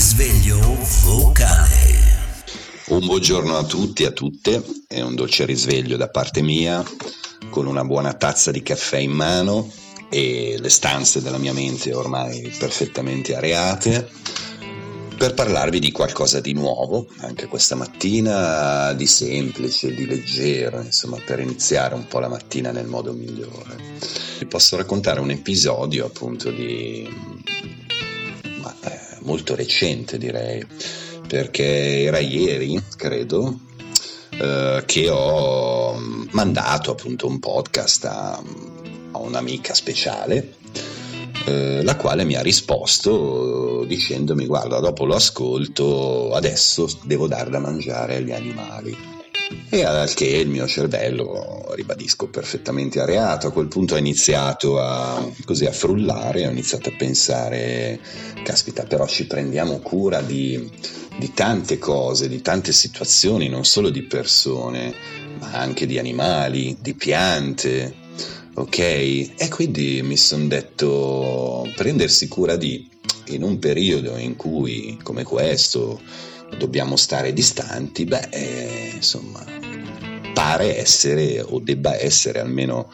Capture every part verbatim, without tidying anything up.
risveglio vocale. Un buongiorno a tutti e a tutte, è un dolce risveglio da parte mia, con una buona tazza di caffè in mano e le stanze della mia mente ormai perfettamente areate, per parlarvi di qualcosa di nuovo, anche questa mattina, di semplice, di leggero, insomma, per iniziare un po' la mattina nel modo migliore. Vi posso raccontare un episodio appunto di ma, eh, molto recente, direi, perché era ieri, credo, eh, che ho mandato appunto un podcast a, a un'amica speciale, la quale mi ha risposto dicendomi: guarda, dopo lo ascolto, adesso devo dar da mangiare agli animali. E al che il mio cervello, ribadisco, perfettamente areato, a quel punto ha iniziato a così a frullare, ho iniziato a pensare: caspita, però ci prendiamo cura di, di tante cose, di tante situazioni, non solo di persone, ma anche di animali, di piante. Ok, e quindi mi sono detto, prendersi cura di, in un periodo in cui, come questo, dobbiamo stare distanti, beh, eh, insomma, pare essere, o debba essere almeno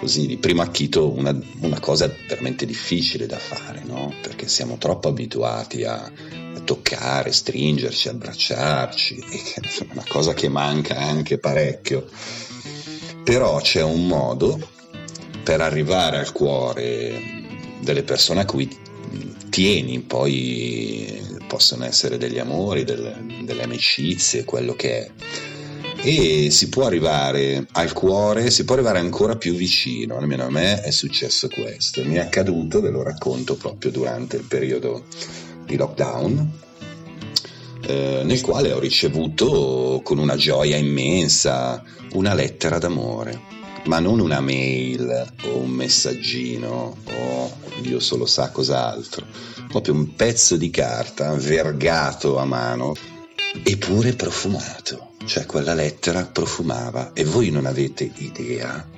così di primo acchito, una, una cosa veramente difficile da fare, no? Perché siamo troppo abituati a, a toccare, stringerci, abbracciarci, è una cosa che manca anche parecchio. Però c'è un modo per arrivare al cuore delle persone a cui tieni, poi possono essere degli amori, delle, delle amicizie, quello che è, e si può arrivare al cuore, si può arrivare ancora più vicino. Almeno a me è successo questo, mi è accaduto, ve lo racconto, proprio durante il periodo di lockdown, eh, nel quale ho ricevuto con una gioia immensa una lettera d'amore. Ma non una mail o un messaggino o Dio solo sa cos'altro, proprio un pezzo di carta vergato a mano, eppure profumato, cioè quella lettera profumava, e voi non avete idea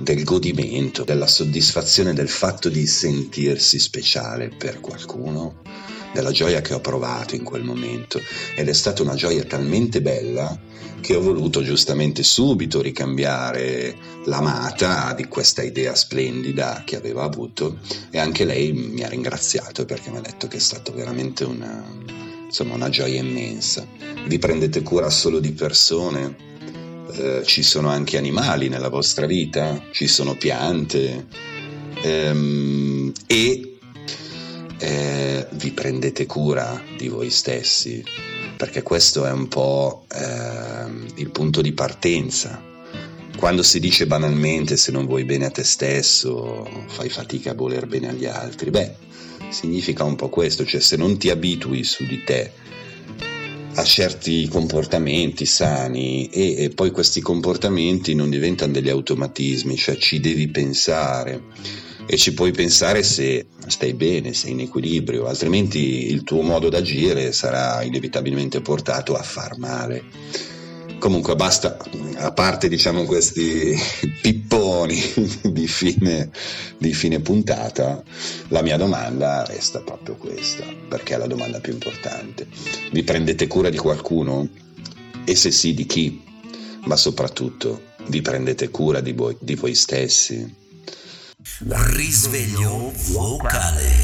del godimento, della soddisfazione, del fatto di sentirsi speciale per qualcuno, della gioia che ho provato in quel momento. Ed è stata una gioia talmente bella che ho voluto giustamente subito ricambiare l'amata di questa idea splendida che aveva avuto, e anche lei mi ha ringraziato perché mi ha detto che è stata veramente una, insomma, una gioia immensa. Vi prendete cura solo di persone? Eh, ci sono anche animali nella vostra vita? Ci sono piante? Ehm, e Eh, vi prendete cura di voi stessi, perché questo è un po' eh, il punto di partenza. Quando si dice banalmente: se non vuoi bene a te stesso, fai fatica a voler bene agli altri, beh, significa un po' questo, cioè se non ti abitui su di te a certi comportamenti sani e, e poi questi comportamenti non diventano degli automatismi, cioè ci devi pensare. E ci puoi pensare se stai bene, sei in equilibrio, altrimenti il tuo modo d'agire sarà inevitabilmente portato a far male. Comunque basta, a parte, diciamo, questi pipponi di fine, di fine puntata, la mia domanda resta proprio questa, perché è la domanda più importante. Vi prendete cura di qualcuno? E se sì, di chi? Ma soprattutto, vi prendete cura di voi, di voi stessi? Risveglio vocale.